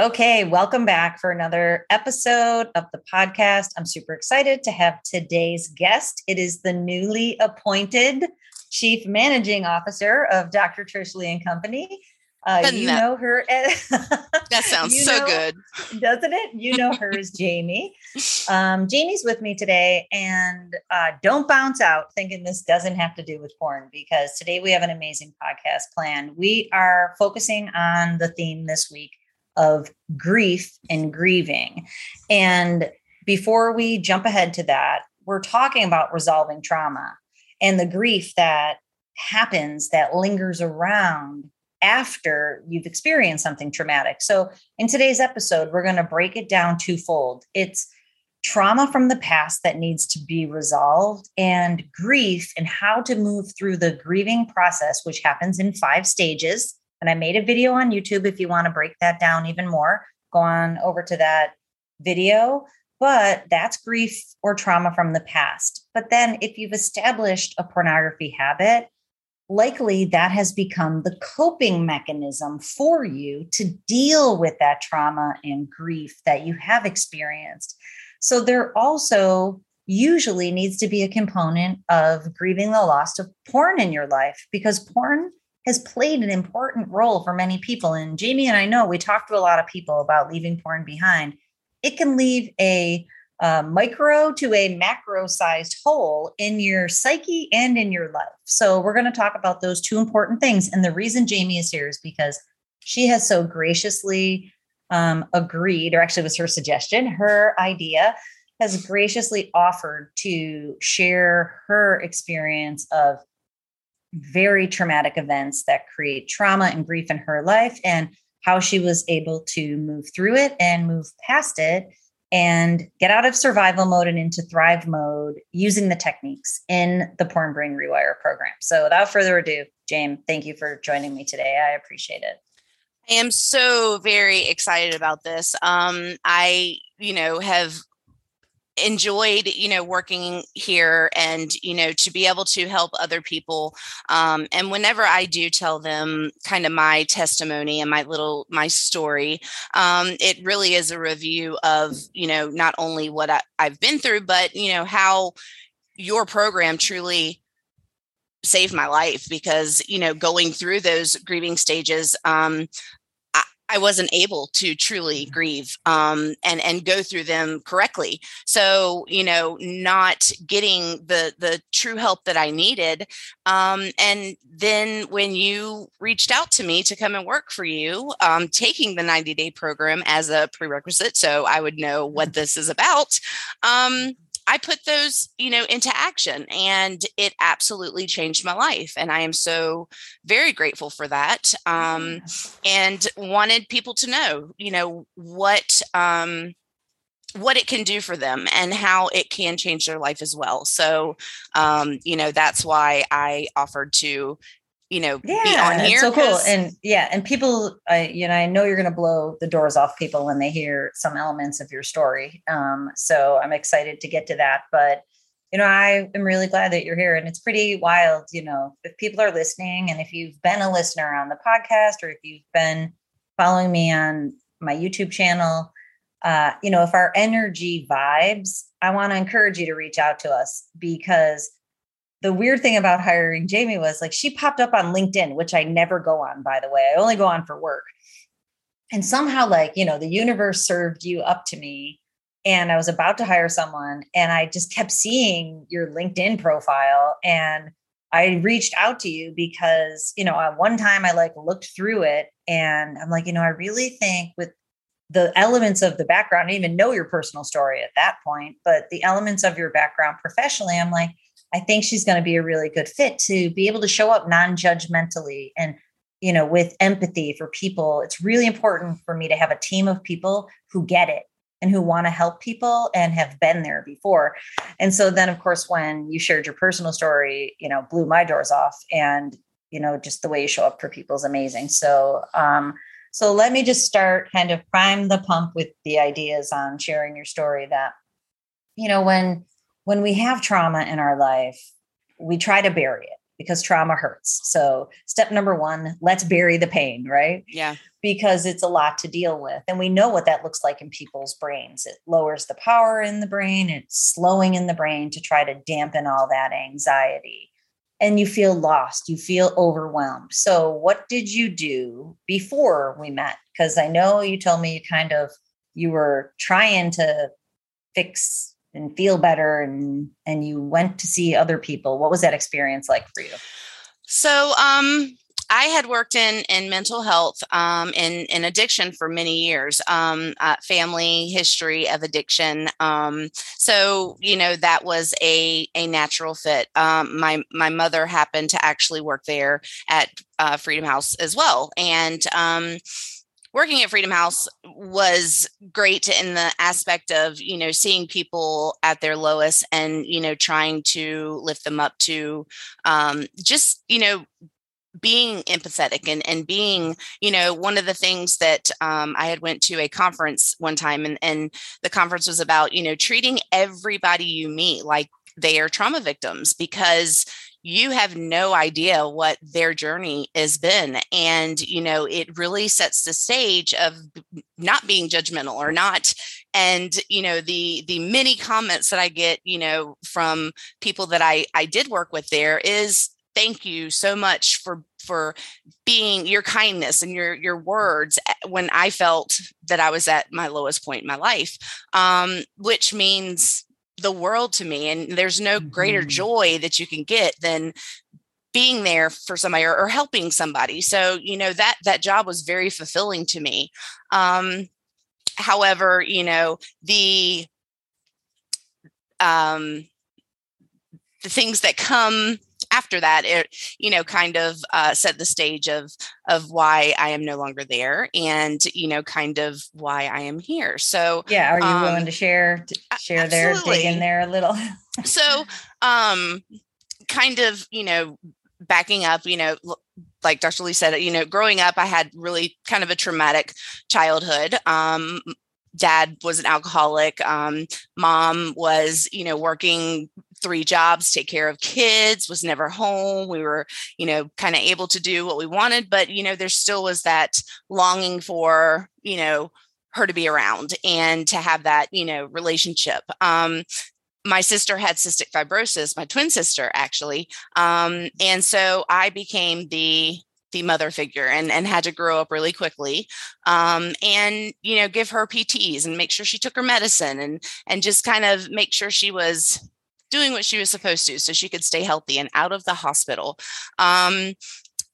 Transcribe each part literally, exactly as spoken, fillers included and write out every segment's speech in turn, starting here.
Okay, welcome back for another episode of the podcast. I'm super excited to have today's guest. It is the newly appointed Chief Managing Officer of Doctor Trish Lee and Company. Uh, you that, know her. As, that sounds so know, good. Doesn't it? You know her as Jamie. Um, Jamie's with me today, and uh, don't bounce out thinking this doesn't have to do with porn, because today we have an amazing podcast planned. We are focusing on the theme this week of grief and grieving. And before we jump ahead to that, we're talking about resolving trauma and the grief that happens, that lingers around after you've experienced something traumatic. So in today's episode, we're going to break it down twofold. It's trauma from the past that needs to be resolved, and grief and how to move through the grieving process, which happens in five stages. And I made a video on YouTube. If you want to break that down even more, go on over to that video. But that's grief or trauma from the past. But then if you've established a pornography habit, likely that has become the coping mechanism for you to deal with that trauma and grief that you have experienced. So there also usually needs to be a component of grieving the loss of porn in your life, because porn has played an important role for many people. And Jamie and I know we talk to a lot of people about leaving porn behind. It can leave a uh, micro to a macro sized hole in your psyche and in your life. So we're going to talk about those two important things. And the reason Jamie is here is because she has so graciously um, agreed, or actually it was her suggestion, her idea, has graciously offered to share her experience of very traumatic events that create trauma and grief in her life, and how she was able to move through it and move past it and get out of survival mode and into thrive mode using the techniques in the Porn Brain Rewire program. So without further ado, Jamie, thank you for joining me today. I appreciate it. I am so very excited about this. Um, I, you know, have enjoyed, you know, working here and, you know, to be able to help other people. Um, and whenever I do tell them kind of my testimony and my little, my story, um, it really is a review of, you know, not only what I, I've been through, but, you know, how your program truly saved my life. Because, you know, going through those grieving stages, um, I wasn't able to truly grieve um, and, and go through them correctly. So, you know, not getting the, the true help that I needed. Um, and then when you reached out to me to come and work for you, um, taking the ninety day program as a prerequisite, so I would know what this is about, um, I put those, you know, into action, and it absolutely changed my life. And I am so very grateful for that. Um, and wanted people to know, you know, what, um, what it can do for them and how it can change their life as well. So, um, you know, that's why I offered to, you know, yeah, be on here. It's so cool. And yeah. And people, I, you know, I know you're going to blow the doors off people when they hear some elements of your story. Um, so I'm excited to get to that, but you know, I am really glad that you're here, and it's pretty wild. You know, if people are listening, and if you've been a listener on the podcast, or if you've been following me on my YouTube channel, uh, you know, if our energy vibes, I want to encourage you to reach out to us, because the weird thing about hiring Jamie was, like, she popped up on LinkedIn, which I never go on, by the way. I only go on for work. And somehow, like, you know, the universe served you up to me, and I was about to hire someone, and I just kept seeing your LinkedIn profile, and I reached out to you because, you know, at one time I like looked through it, and I'm like, you know, I really think with the elements of the background, I didn't even know your personal story at that point, but the elements of your background professionally, I'm like, I think she's going to be a really good fit to be able to show up non-judgmentally and, you know, with empathy for people. It's really important for me to have a team of people who get it and who want to help people and have been there before. And so then, of course, when you shared your personal story, you know, blew my doors off, and, you know, just the way you show up for people is amazing. So, um, so let me just start, kind of prime the pump with the ideas on sharing your story that, you know, when, When we have trauma in our life, we try to bury it. because trauma hurts. So step number one, let's bury the pain, right? Yeah. Because it's a lot to deal with. And we know what that looks like in people's brains. It lowers the power in the brain. It's slowing in the brain to try to dampen all that anxiety. And you feel lost. You feel overwhelmed. So what did you do before we met? Because I know you told me you kind of, you were trying to fix and feel better, and, and you went to see other people. What was that experience like for you? So, um, I had worked in, in mental health, um, in, in addiction for many years, um, uh, family history of addiction. Um, so, you know, that was a, a natural fit. Um, my, my mother happened to actually work there at, uh, Freedom House as well. And, um, working at Freedom House was great in the aspect of, you know, seeing people at their lowest and, you know, trying to lift them up to um, just, you know, being empathetic and, and being, you know, one of the things that um, I had went to a conference one time and, and the conference was about, you know, treating everybody you meet like they are trauma victims, because you have no idea what their journey has been. And, you know, it really sets the stage of not being judgmental or not. And, you know, the, the many comments that I get, you know, from people that I, I did work with there is, thank you so much for, for being your kindness and your, your words when I felt that I was at my lowest point in my life, um, which means the world to me. And there's no greater joy that you can get than being there for somebody or, or helping somebody. So, you know, that, that job was very fulfilling to me. Um, however, you know, the, um, the things that come after that, it, you know, kind of uh, set the stage of, of why I am no longer there and, you know, kind of why I am here. So yeah. Are you um, willing to share, to share there, dig in there a little? So um, kind of, you know, backing up, you know, like Doctor Lee said, you know, growing up, I had really kind of a traumatic childhood. Um, Dad was an alcoholic. Um, mom was, you know, working three jobs, take care of kids, was never home. We were, you know, kind of able to do what we wanted, but, you know, there still was that longing for, you know, her to be around and to have that, you know, relationship. Um, my sister had cystic fibrosis, my twin sister, actually. Um, and so I became the the mother figure and, and had to grow up really quickly um, and, you know, give her P Ts and make sure she took her medicine and, and just kind of make sure she was doing what she was supposed to so she could stay healthy and out of the hospital. Um,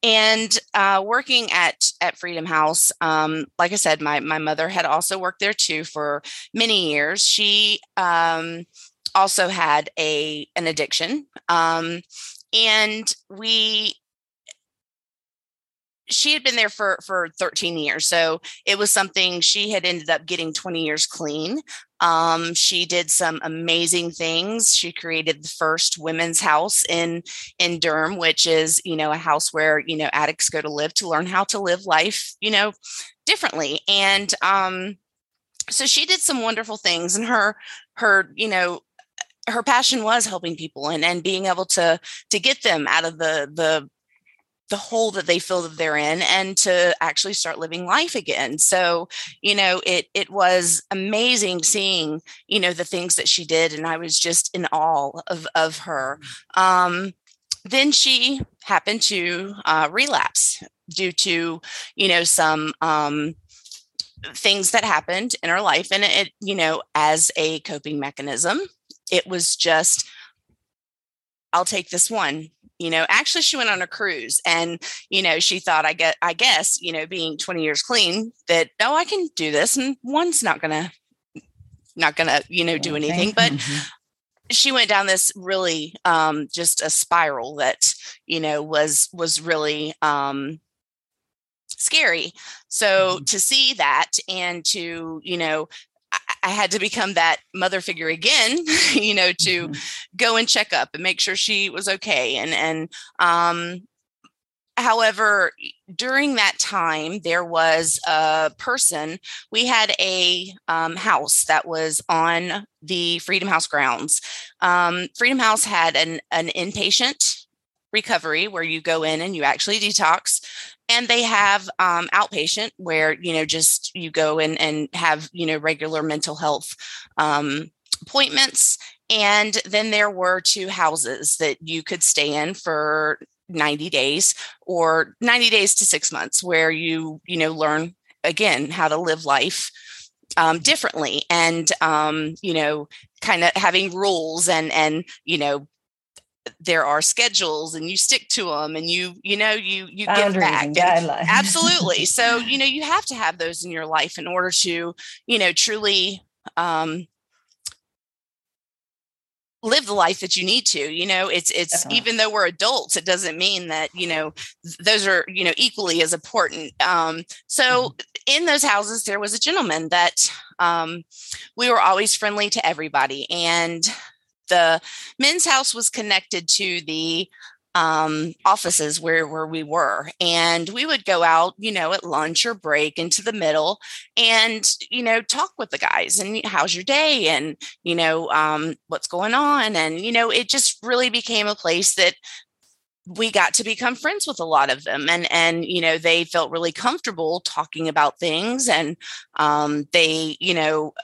and uh, working at, at Freedom House, um, like I said, my, my mother had also worked there too for many years. She um, also had a, an addiction um, and we, she had been there for, for thirteen years. So it was something she had ended up getting twenty years clean. Um, she did some amazing things. She created the first women's house in, in Durham, which is, you know, a house where, you know, addicts go to live, to learn how to live life, you know, differently. And, um, so she did some wonderful things, and her, her, you know, her passion was helping people and, and being able to, to get them out of the, the, the hole that they feel that they're in and to actually start living life again. So, you know, it, it was amazing seeing, you know, the things that she did. And I was just in awe of, of her. Um, then she happened to uh, relapse due to, you know, some um, things that happened in her life. And it, you know, as a coping mechanism, it was just, I'll take this one. You know, actually she went on a cruise and, you know, she thought, I get, I guess, you know, being twenty years clean that, oh, I can do this. And one's not going to, not going to, you know, do anything, but mm-hmm. she went down this really um, just a spiral that, you know, was, was really um, scary. So mm-hmm. to see that and to, you know, I had to become that mother figure again, you know, to mm-hmm. go and check up and make sure she was okay. And, and, um, however, during that time, there was a person, we had a, um, house that was on the Freedom House grounds. Um, Freedom House had an, an inpatient recovery where you go in and you actually detox. And they have um, outpatient where, you know, just you go in and have, you know, regular mental health um, appointments. And then there were two houses that you could stay in for ninety days or ninety days to six months where you, you know, learn again how to live life um, differently and, um, you know, kind of having rules and, and, you know, there are schedules and you stick to them and you, you know, you, you give back. Absolutely. So, you know, you have to have those in your life in order to, you know, truly, um, live the life that you need to, you know, it's, it's, Definitely. Even though we're adults, it doesn't mean that, you know, those are, you know, equally as important. Um, so mm-hmm. in those houses, there was a gentleman that, um, we were always friendly to everybody. And the men's house was connected to the um, offices where, where we were. And we would go out, you know, at lunch or break into the middle and, you know, talk with the guys and how's your day and, you know, um, what's going on. And, you know, it just really became a place that we got to become friends with a lot of them. And, and, you know, they felt really comfortable talking about things and um, they, you know,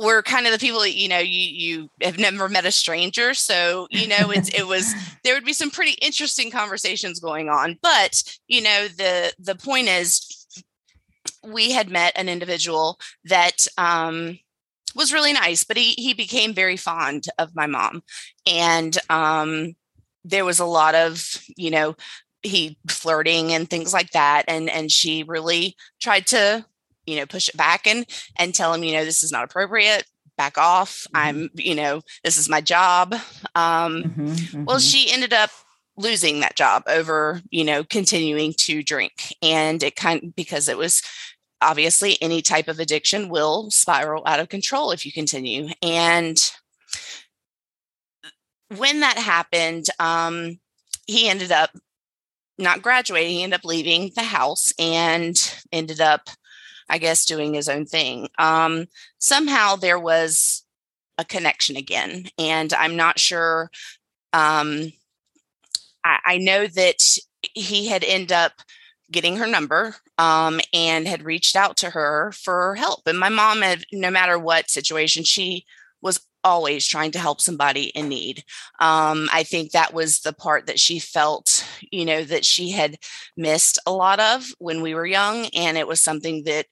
we're kind of the people that, you know, you, you have never met a stranger. So, you know, it's, it was, there would be some pretty interesting conversations going on, but, you know, the, the point is we had met an individual that, um, was really nice, but he, he became very fond of my mom. And, um, there was a lot of, you know, he flirting and things like that. And, and she really tried to, you know, push it back and, and tell him, you know, this is not appropriate, back off. Mm-hmm. I'm, you know, this is my job. Um, mm-hmm, mm-hmm. Well, she ended up losing that job over, you know, continuing to drink. And it kind of, because it was obviously any type of addiction will spiral out of control if you continue. And when that happened, um, he ended up not graduating, he ended up leaving the house and ended up, I guess, doing his own thing. Um, somehow there was a connection again. And I'm not sure. Um, I, I know that he had ended up getting her number um, and had reached out to her for help. And my mom had, no matter what situation, she was always trying to help somebody in need. Um, I think that was the part that she felt, you know, that she had missed a lot of when we were young. And it was something that,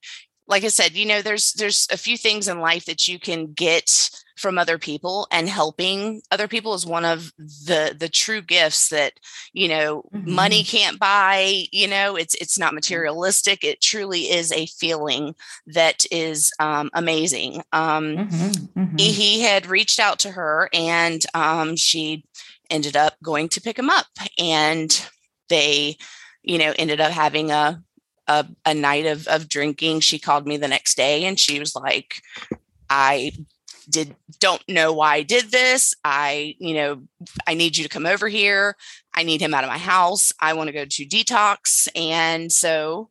like I said, you know, there's, there's a few things in life that you can get from other people, and helping other people is one of the, the true gifts that, you know, mm-hmm. money can't buy, you know, it's, it's not materialistic. It truly is a feeling that is um, amazing. Um, mm-hmm. Mm-hmm. He, he had reached out to her and um, she ended up going to pick him up, and they, you know, ended up having a, a, a night of, of drinking. She called me the next day and she was like, I did don't know why I did this. I, you know, I need you to come over here. I need him out of my house. I want to go to detox. And so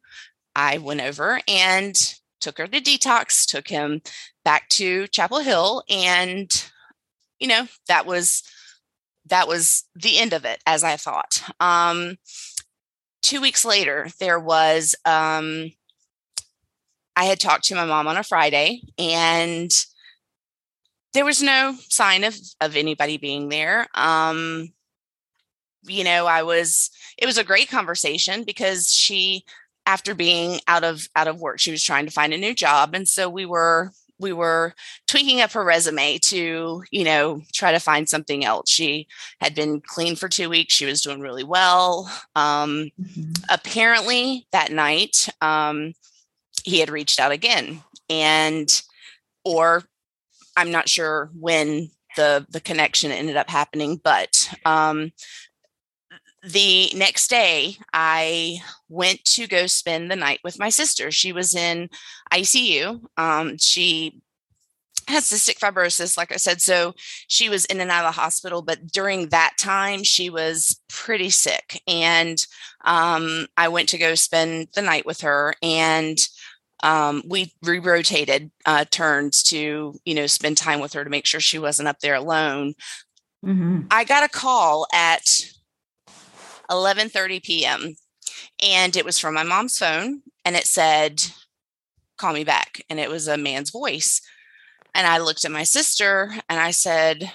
I went over and took her to detox, took him back to Chapel Hill. And, you know, that was, that was the end of it, as I thought. Um, two weeks later, there was, um, I had talked to my mom on a Friday, and there was no sign of, of anybody being there. Um, you know, I was, it was a great conversation because she, after being out of, out of work, she was trying to find a new job. And so we were, we were tweaking up her resume to, you know, try to find something else. She had been clean for two weeks. She was doing really well. Um, mm-hmm. Apparently that night, um, he had reached out again, and, or, I'm not sure when the, the connection ended up happening, but um, the next day I went to go spend the night with my sister. She was in I C U. Um, she has cystic fibrosis, like I said, so she was in and out of the hospital, but during that time she was pretty sick. And um, I went to go spend the night with her, and Um, we re-rotated uh, turns to, you know, spend time with her to make sure she wasn't up there alone. Mm-hmm. I got a call at eleven thirty p.m. and it was from my mom's phone, and it said, "Call me back." And it was a man's voice. And I looked at my sister and I said,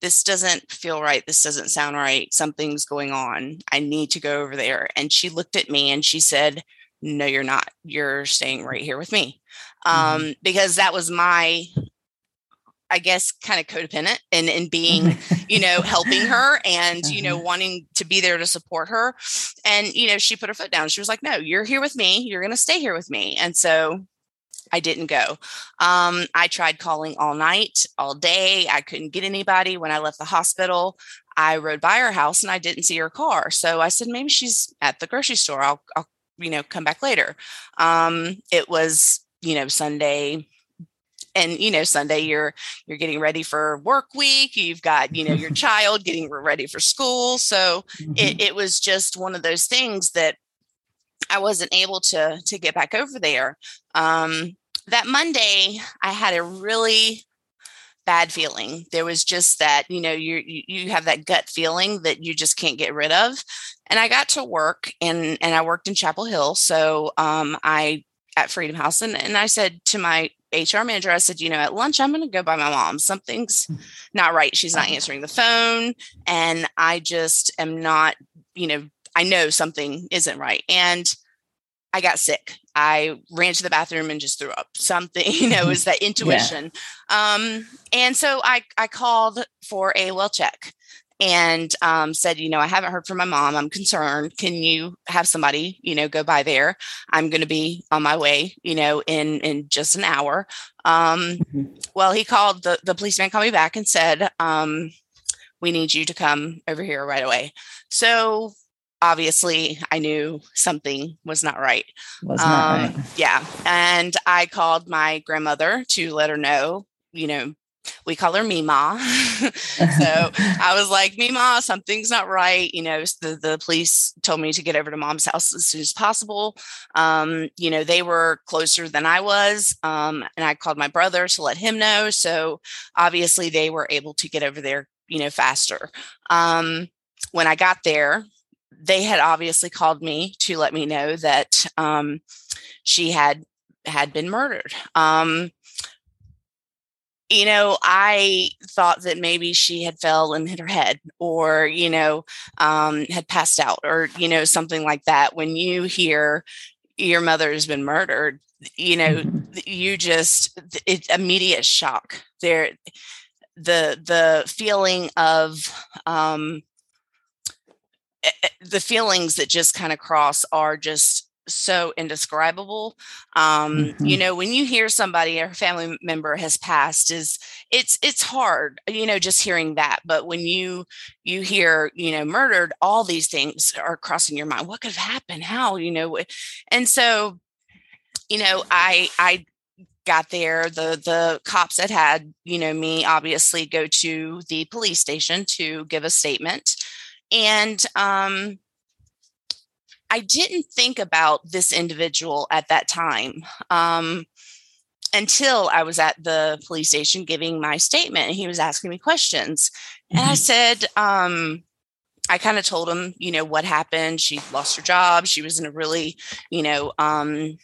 "This doesn't feel right. This doesn't sound right. Something's going on. I need to go over there." And she looked at me and she said, "No, you're not. You're staying right here with me." Mm-hmm. Um, because that was my, I guess, kind of codependent and in, in being, you know, helping her and, you know, wanting to be there to support her. And, you know, she put her foot down. She was like, "No, you're here with me. You're going to stay here with me." And so I didn't go. Um, I tried calling all night, all day. I couldn't get anybody. When I left the hospital, I rode by her house and I didn't see her car. So I said, "Maybe she's at the grocery store. I'll, I'll you know, come back later." Um, it was, you know, Sunday. And, you know, Sunday you're, you're getting ready for work week. You've got, you know, your child getting ready for school. So mm-hmm. it, it was just one of those things that I wasn't able to, to get back over there. Um, that Monday I had a really bad feeling. There was just that, you know, you, you have that gut feeling that you just can't get rid of. And I got to work and, and I worked in Chapel Hill. So, um, I, at Freedom House. And, and I said to my H R manager, I said, "You know, at lunch, I'm going to go by my mom. Something's not right. She's not answering the phone. And I just am not, you know, I know something isn't right." And I got sick. I ran to the bathroom and just threw up. Something, you know, is that intuition. Yeah. Um, and so I, I called for a well check and um, said, "You know, I haven't heard from my mom. I'm concerned. Can you have somebody, you know, go by there? I'm going to be on my way, you know, in, in just an hour." Um, mm-hmm. Well, he called, the, the policeman called me back and said, um, "We need you to come over here right away." So obviously I knew something was not right. Was not um, right. Yeah. And I called my grandmother to let her know, you know, we call her Mima. So I was like, "Mima, something's not right." You know, the, the police told me to get over to mom's house as soon as possible. Um, you know, they were closer than I was. Um, and I called my brother to let him know. So obviously they were able to get over there, you know, faster. Um, when I got there, they had obviously called me to let me know that um, she had, had been murdered. Um, You know, I thought that maybe she had fell and hit her head or, you know, um, had passed out or, you know, something like that. When you hear your mother has been murdered, you know, you just, it's immediate shock there. The, the feeling of, um, the feelings that just kind of cross are just so indescribable. Um, mm-hmm. You know, when you hear somebody or family member has passed, is it's it's hard, you know, just hearing that. But when you you hear, you know, murdered, all these things are crossing your mind. What could have happened? How, you know? And so, you know, I I got there. The the cops had had, you know, me obviously go to the police station to give a statement. And um I didn't think about this individual at that time um, until I was at the police station giving my statement and he was asking me questions. And I said, um, I kind of told him, you know, what happened. She lost her job. She was in a really, you know, um,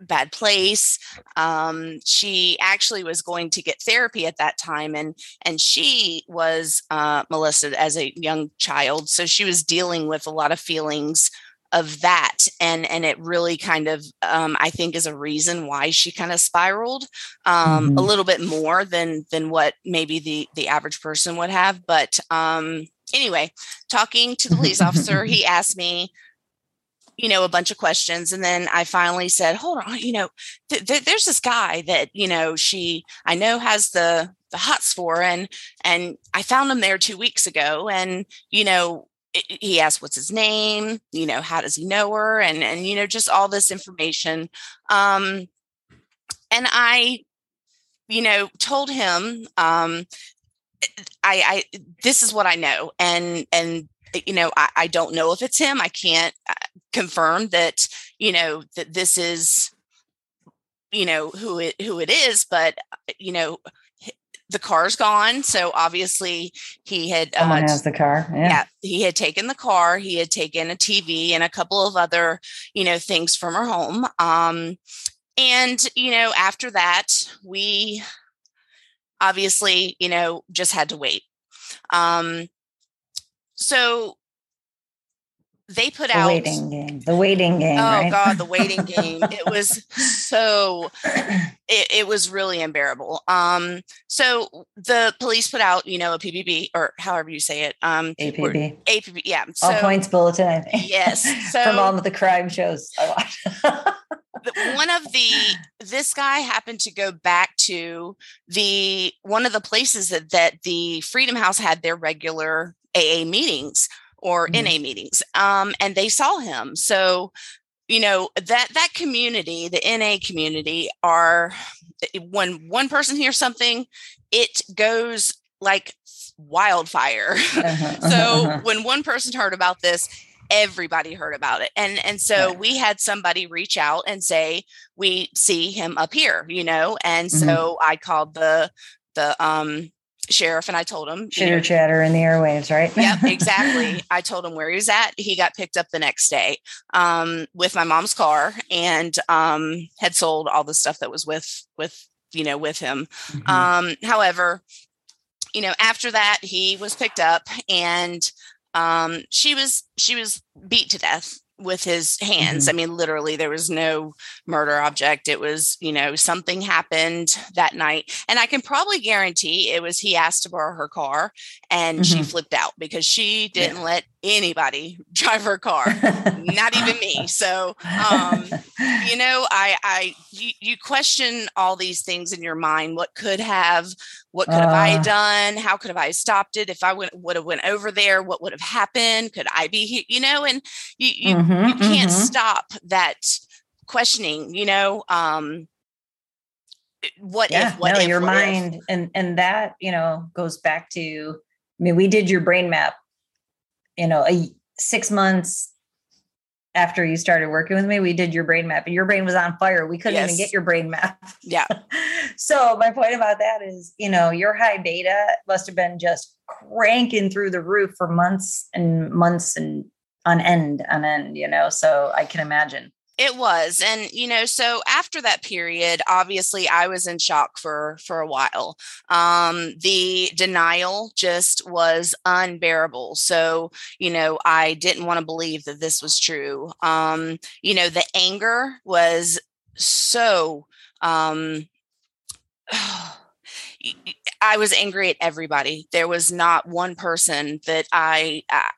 bad place. Um, she actually was going to get therapy at that time. And, and she was uh, molested as a young child. So she was dealing with a lot of feelings of that. And, and it really kind of, um, I think is a reason why she kind of spiraled, um, mm-hmm. a little bit more than, than what maybe the, the average person would have. But, um, anyway, talking to the police officer, he asked me, you know, a bunch of questions. And then I finally said, hold on, you know, th- th- there's this guy that, you know, she, I know has the, the hots for, and, and I found him there two weeks ago. And, you know, it, he asked, what's his name? You know, how does he know her? And, and, you know, just all this information. Um, and I, you know, told him, um, I, I, this is what I know. And, and, you know, I, I don't know if it's him. I can't confirm that, you know, that this is, you know, who it, who it is, but, you know, the car's gone. So obviously he had, someone uh, has the car. Yeah. yeah, he had taken the car. He had taken a T V and a couple of other, you know, things from her home. Um, and, you know, after that, we obviously, you know, just had to wait. Um, so they put the out waiting game. the waiting game. Oh right? God, the waiting game. It was so, it, it was really unbearable. Um, so the police put out, you know, a P B B or however you say it. Um, A P B. A P B. Yeah. So, all points bulletin. I think. Yes. So, from all of the crime shows I watched. One of the, this guy happened to go back to the, one of the places that, that the Freedom House had their regular A A meetings or mm-hmm. N A meetings. Um, and they saw him. So, you know, that, that community, the N A community are when one person hears something, it goes like wildfire. Uh-huh, so uh-huh. when one person heard about this, everybody heard about it. And, and so yeah. we had somebody reach out and say, we see him up here, you know? And mm-hmm. so I called the, the, um, sheriff and I told him chitter you know, chatter in the airwaves, right? Yeah, exactly. I told him where he was at. He got picked up the next day, um, with my mom's car and, um, had sold all the stuff that was with, with, you know, with him. Mm-hmm. Um, however, you know, after that he was picked up and, um, she was, she was beat to death with his hands. Mm-hmm. I mean, literally there was no murder object. It was, you know, something happened that night and I can probably guarantee it was, he asked to borrow her car and mm-hmm. she flipped out because she didn't yeah. let anybody drive her car, not even me. So, um, you know, I, I, you, you question all these things in your mind. What could have, what could uh, have I done? How could have I stopped it? If I went, would have went over there, what would have happened? Could I be here? You know, and you, you, mm-hmm, you can't mm-hmm. stop that questioning, you know, um, what yeah, if, what no, if, your what mind if? and, and that, you know, goes back to, I mean, we did your brain map, you know, a, six months after you started working with me, we did your brain map and your brain was on fire. We couldn't yes. even get your brain map. Yeah. So my point about that is, you know, your high beta must've been just cranking through the roof for months and months and on end on end, you know, so I can imagine. It was. And, you know, so after that period, obviously I was in shock for, for a while. Um, the denial just was unbearable. So, you know, I didn't want to believe that this was true. Um, you know, the anger was so, um, I was angry at everybody. There was not one person that I, I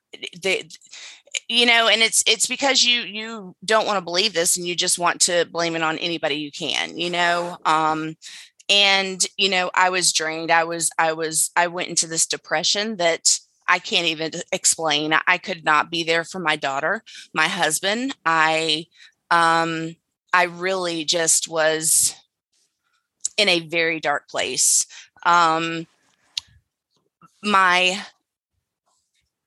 they, you know, and it's, it's because you, you don't want to believe this and you just want to blame it on anybody you can, you know? Um, and, you know, I was drained. I was, I was, I went into this depression that I can't even explain. I could not be there for my daughter, my husband. I, um, I really just was in a very dark place. Um, my,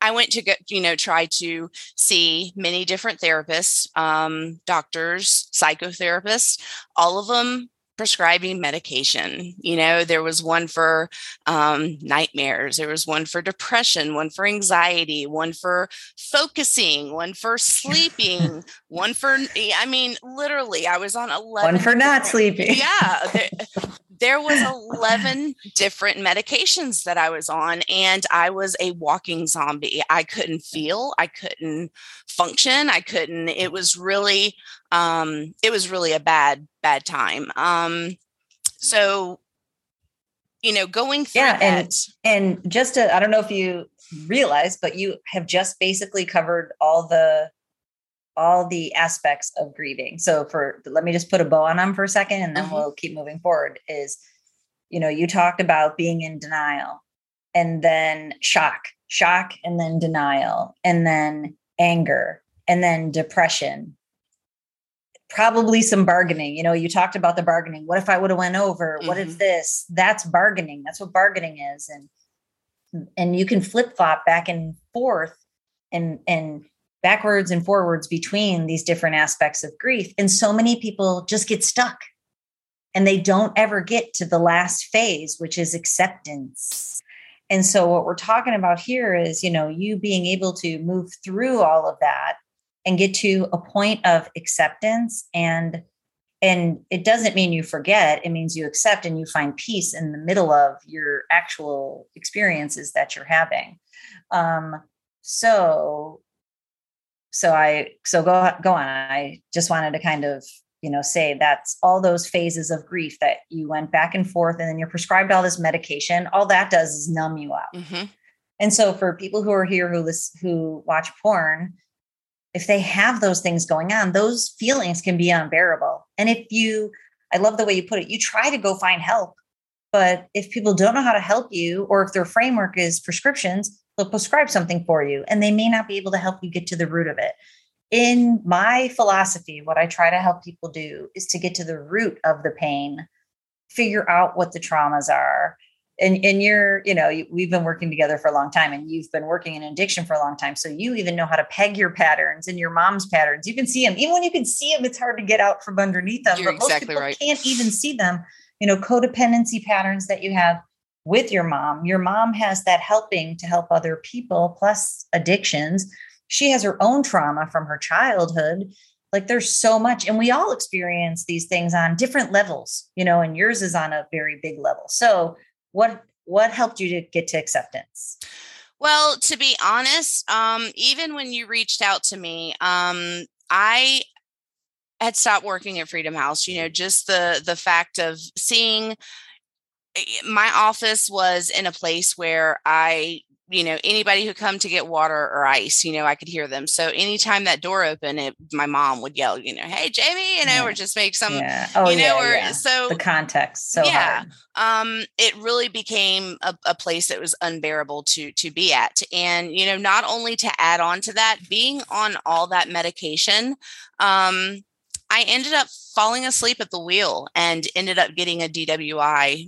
I went to go, you know, try to see many different therapists, um, doctors, psychotherapists, all of them prescribing medication. You know, there was one for um, nightmares, there was one for depression, one for anxiety, one for focusing, one for sleeping, one for, I mean, literally, I was on eleven. One for not sleeping. Yeah. There, There was eleven different medications that I was on and I was a walking zombie. I couldn't feel, I couldn't function. I couldn't, it was really, um, it was really a bad, bad time. Um, so, you know, going through yeah, and, that. And just to, I don't know if you realize, but you have just basically covered all the all the aspects of grieving. So for, let me just put a bow on them for a second and then mm-hmm. we'll keep moving forward is, you know, you talked about being in denial and then shock, shock, and then denial, and then anger, and then depression, probably some bargaining. You know, you talked about the bargaining. What if I would have went over? Mm-hmm. What if this? That's bargaining. That's what bargaining is. And, and you can flip flop back and forth and, and, backwards and forwards between these different aspects of grief. And so many people just get stuck and they don't ever get to the last phase, which is acceptance. And so what we're talking about here is, you know, you being able to move through all of that and get to a point of acceptance. And, and it doesn't mean you forget. It means you accept and you find peace in the middle of your actual experiences that you're having. Um, so, so I, so go, go on. I just wanted to kind of, you know, say that's all those phases of grief that you went back and forth, and then you're prescribed all this medication. All that does is numb you out. Mm-hmm. And so for people who are here, who listen, who watch porn, if they have those things going on, those feelings can be unbearable. And if you, I love the way you put it, you try to go find help, but if people don't know how to help you, or if their framework is prescriptions, they'll prescribe something for you and they may not be able to help you get to the root of it. In my philosophy, what I try to help people do is to get to the root of the pain, figure out what the traumas are. And, and you're, you know, we've been working together for a long time, and you've been working in addiction for a long time. So you even know how to peg your patterns and your mom's patterns. You can see them. Even when you can see them, it's hard to get out from underneath them. You're but most exactly people right. can't even see them. You know, codependency patterns that you have with your mom. Your mom has that helping to help other people, plus addictions. She has her own trauma from her childhood. Like, there's so much, and we all experience these things on different levels, you know, and yours is on a very big level. So what, what helped you to get to acceptance? Well, to be honest, um, even when you reached out to me, um, I had stopped working at Freedom House, you know, just the, the fact of seeing my office was in a place where I, you know, anybody who come to get water or ice, you know, I could hear them. So anytime that door opened, it, my mom would yell, you know, hey, Jamie, you know, yeah. or just make some, yeah. oh, you know, yeah, or yeah. so the context. So yeah, hard. Um, it really became a, a place that was unbearable to, to be at. And, you know, not only to add on to that, being on all that medication, um, I ended up falling asleep at the wheel and ended up getting a D W I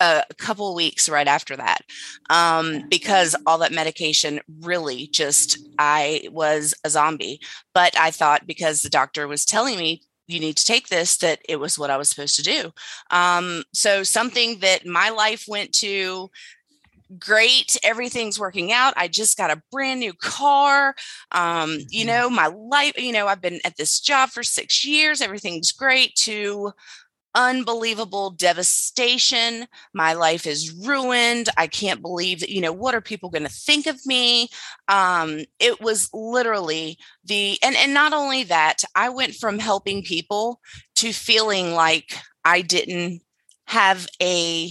a couple of weeks right after that, um, because all that medication really just, I was a zombie. But I thought, because the doctor was telling me, you need to take this, that it was what I was supposed to do. Um, so something that my life went to great, everything's working out. I just got a brand new car. Um, you know, my life, you know, I've been at this job for six years. Everything's great, to unbelievable devastation. My life is ruined. I can't believe that, you know, what are people going to think of me? Um, it was literally the, and, and not only that, I went from helping people to feeling like I didn't have a,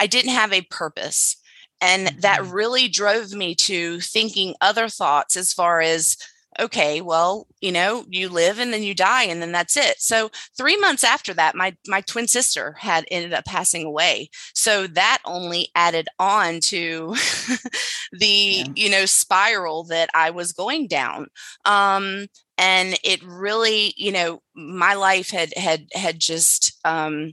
I didn't have a purpose. And that really drove me to thinking other thoughts as far as, okay, well, you know, you live and then you die and then that's it. So three months after that, my, my twin sister had ended up passing away. So that only added on to the, yeah. you know, spiral that I was going down. Um, and it really, you know, my life had, had, had just, um,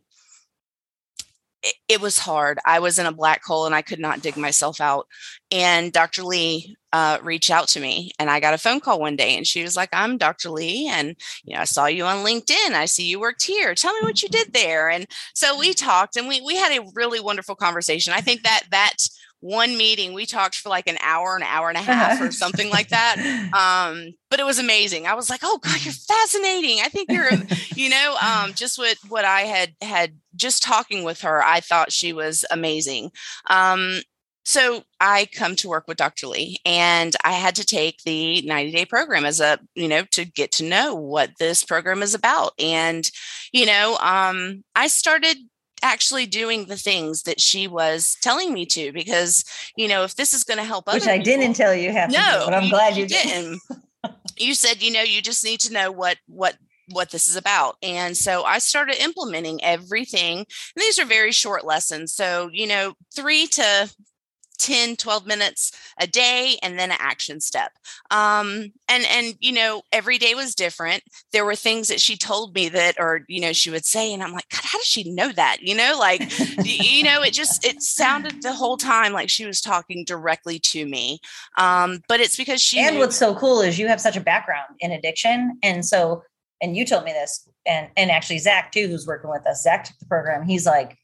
it, it was hard. I was in a black hole and I could not dig myself out. And Doctor Lee Uh, reach out to me. And I got a phone call one day and she was like, I'm Doctor Lee. And, you know, I saw you on LinkedIn. I see you worked here. Tell me what you did there. And so we talked and we, we had a really wonderful conversation. I think that that one meeting, we talked for like an hour, an hour and a half or something like that. Um, but it was amazing. I was like, oh God, you're fascinating. I think you're, you know, um, just what, what I had, had just talking with her, I thought she was amazing. Um, So I come to work with Doctor Lee and I had to take the ninety day program as a, you know, to get to know what this program is about. And, you know, um, I started actually doing the things that she was telling me to, because, you know, if this is going to help other Which I people, didn't tell you have no, to do, but I'm you, glad you, you didn't. You said, you know, you just need to know what, what, what this is about. And so I started implementing everything. And these are very short lessons. So, you know, three to ten, twelve minutes a day, and then an action step. Um, and, and, you know, every day was different. There were things that she told me that, or, you know, she would say, and I'm like, God, how does she know that? You know, like, you know, it just, it sounded the whole time like she was talking directly to me. Um, but it's because she, and knew- what's so cool is you have such a background in addiction. And so and you told me this, and, and actually Zach too, who's working with us, Zach took the program. He's like,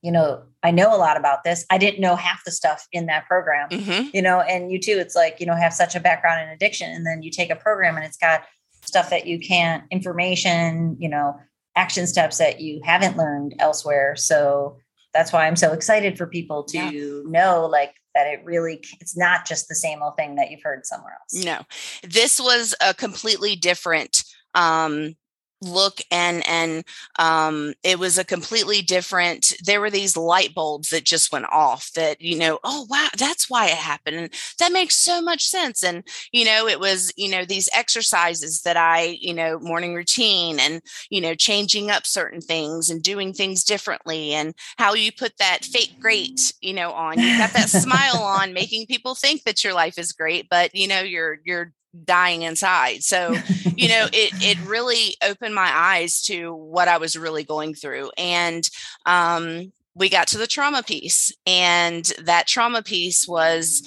you know, I know a lot about this. I didn't know half the stuff in that program, mm-hmm. you know, and you too, it's like, you know, have such a background in addiction, and then you take a program and it's got stuff that you can't, information, you know, action steps that you haven't learned elsewhere. So that's why I'm so excited for people to yeah. know, like, that it really, it's not just the same old thing that you've heard somewhere else. No, this was a completely different um, look, and, and um, it was a completely different, there were these light bulbs that just went off that, you know, oh, wow, that's why it happened. And that makes so much sense. And, you know, it was, you know, these exercises that I, you know, morning routine and, you know, changing up certain things and doing things differently, and how you put that fake great, you know, on, you got that smile on, making people think that your life is great, but, you know, you're, you're dying inside. So, you know, it, it really opened my eyes to what I was really going through. And, um, we got to the trauma piece, and that trauma piece was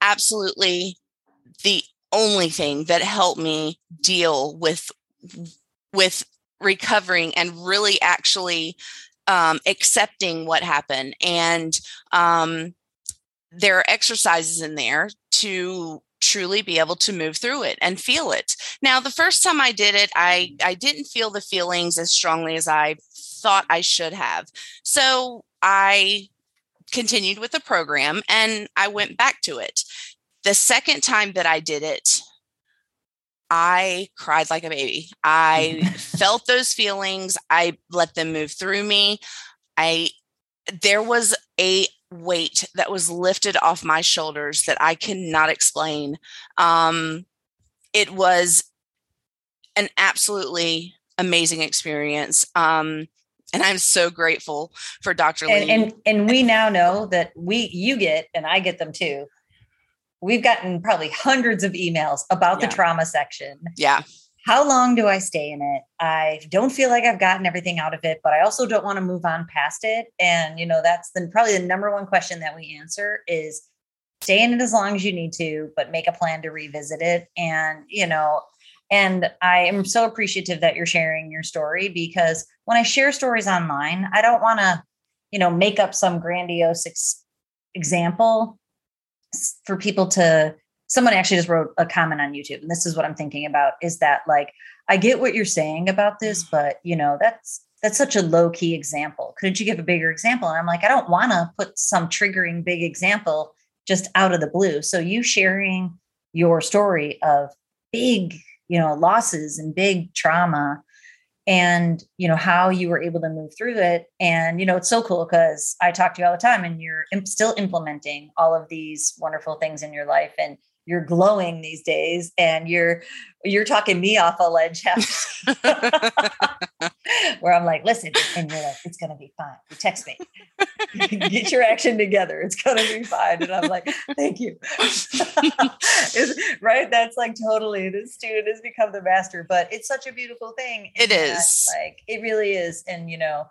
absolutely the only thing that helped me deal with, with recovering and really actually, um, accepting what happened. And, um, there are exercises in there to truly be able to move through it and feel it. Now, the first time I did it, I, I didn't feel the feelings as strongly as I thought I should have. So I continued with the program and I went back to it. The second time that I did it, I cried like a baby. I felt those feelings. I let them move through me. I, there was a weight that was lifted off my shoulders that I cannot explain. Um, it was an absolutely amazing experience. Um, and I'm so grateful for Doctor Lee. And, and, and we now know that we, you get, and I get them too. We've gotten probably hundreds of emails about yeah. the trauma section. Yeah. How long do I stay in it? I don't feel like I've gotten everything out of it, but I also don't want to move on past it. And, you know, that's the, probably the number one question that we answer is stay in it as long as you need to, but make a plan to revisit it. And, you know, and I am so appreciative that you're sharing your story, because when I share stories online, I don't want to, you know, make up some grandiose ex- example for people to. Someone actually just wrote a comment on YouTube, and this is what I'm thinking about, is that, like, I get what you're saying about this, but, you know, that's, that's such a low key example. Couldn't you give a bigger example? And I'm like, I don't want to put some triggering big example just out of the blue. So you sharing your story of big, you know, losses and big trauma, and, you know, how you were able to move through it. And, you know, it's so cool, because I talk to you all the time, and you're imp- still implementing all of these wonderful things in your life, and you're glowing these days, and you're, you're talking me off a ledge where I'm like, listen, and you're like, it's going to be fine. You text me, get your action together. It's going to be fine. And I'm like, thank you. Right. That's like, totally. This student has become the master, but it's such a beautiful thing. It is, like, it really is. And, you know,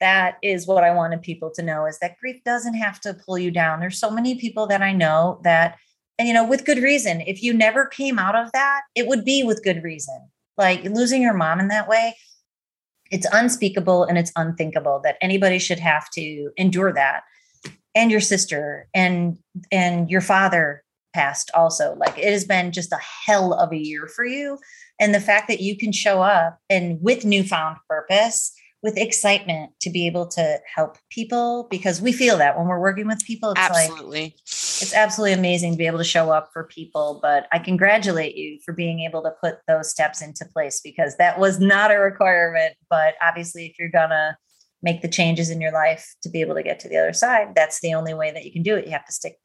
that is what I wanted people to know, is that grief doesn't have to pull you down. There's so many people that I know that, and, you know, with good reason, if you never came out of that, it would be with good reason. Like, losing your mom in that way, it's unspeakable and it's unthinkable that anybody should have to endure that. And your sister and, and your father passed also. Like, it has been just a hell of a year for you. And the fact that you can show up and with newfound purpose, with excitement, to be able to help people, because we feel that when we're working with people, it's absolutely. Like, it's absolutely amazing to be able to show up for people. But I congratulate you for being able to put those steps into place, because that was not a requirement. But obviously, if you're gonna make the changes in your life to be able to get to the other side, that's the only way that you can do it. You have to stick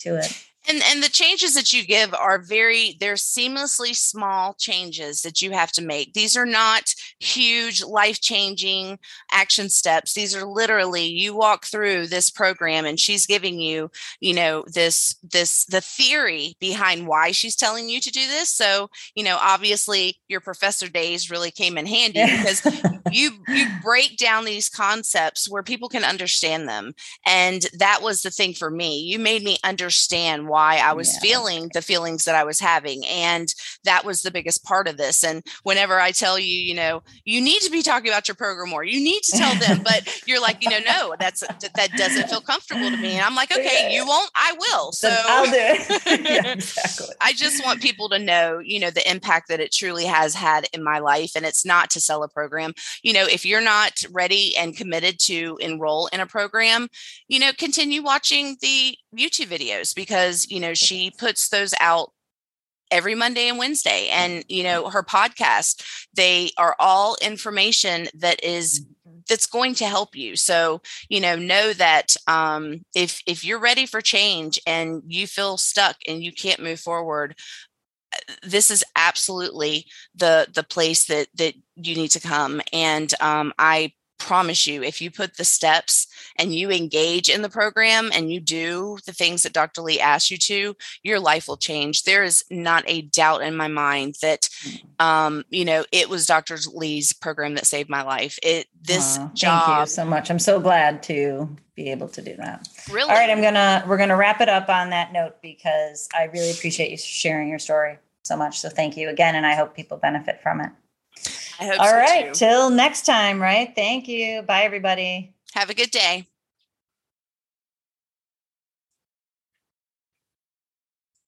to it. And and the changes that you give are very, they're seamlessly small changes that you have to make. These are not huge life-changing action steps. These are literally, you walk through this program and she's giving you, you know, this, this, the theory behind why she's telling you to do this. So, you know, obviously your professor days really came in handy because you, you break down these concepts where people can understand them. And that was the thing for me. You made me understand why I was yeah. feeling the feelings that I was having. And that was the biggest part of this. And whenever I tell you, you know, you need to be talking about your program more, you need to tell them, but you're like, you know, no, that's, that doesn't feel comfortable to me. And I'm like, okay, yeah. you won't, I will. So I'll do it. Yeah, exactly. I just want people to know, you know, the impact that it truly has had in my life. And it's not to sell a program. You know, if you're not ready and committed to enroll in a program, you know, continue watching the YouTube videos, because, you know, she puts those out every Monday and Wednesday. And, you know, her podcast, they are all information that is that's going to help you. So, you know, know that um, if if you're ready for change and you feel stuck and you can't move forward, this is absolutely the the place that that you need to come. And um, I promise you, if you put the steps and you engage in the program and you do the things that Doctor Lee asked you to, your life will change. There is not a doubt in my mind that, um, you know, it was Doctor Lee's program that saved my life. It, this oh, job. Thank you so much. I'm so glad to be able to do that. Really? All right. I'm going to, we're going to wrap it up on that note, because I really appreciate you sharing your story so much. So thank you again. And I hope people benefit from it. I hope All so right. Too. Till next time. Right. Thank you. Bye, everybody. Have a good day.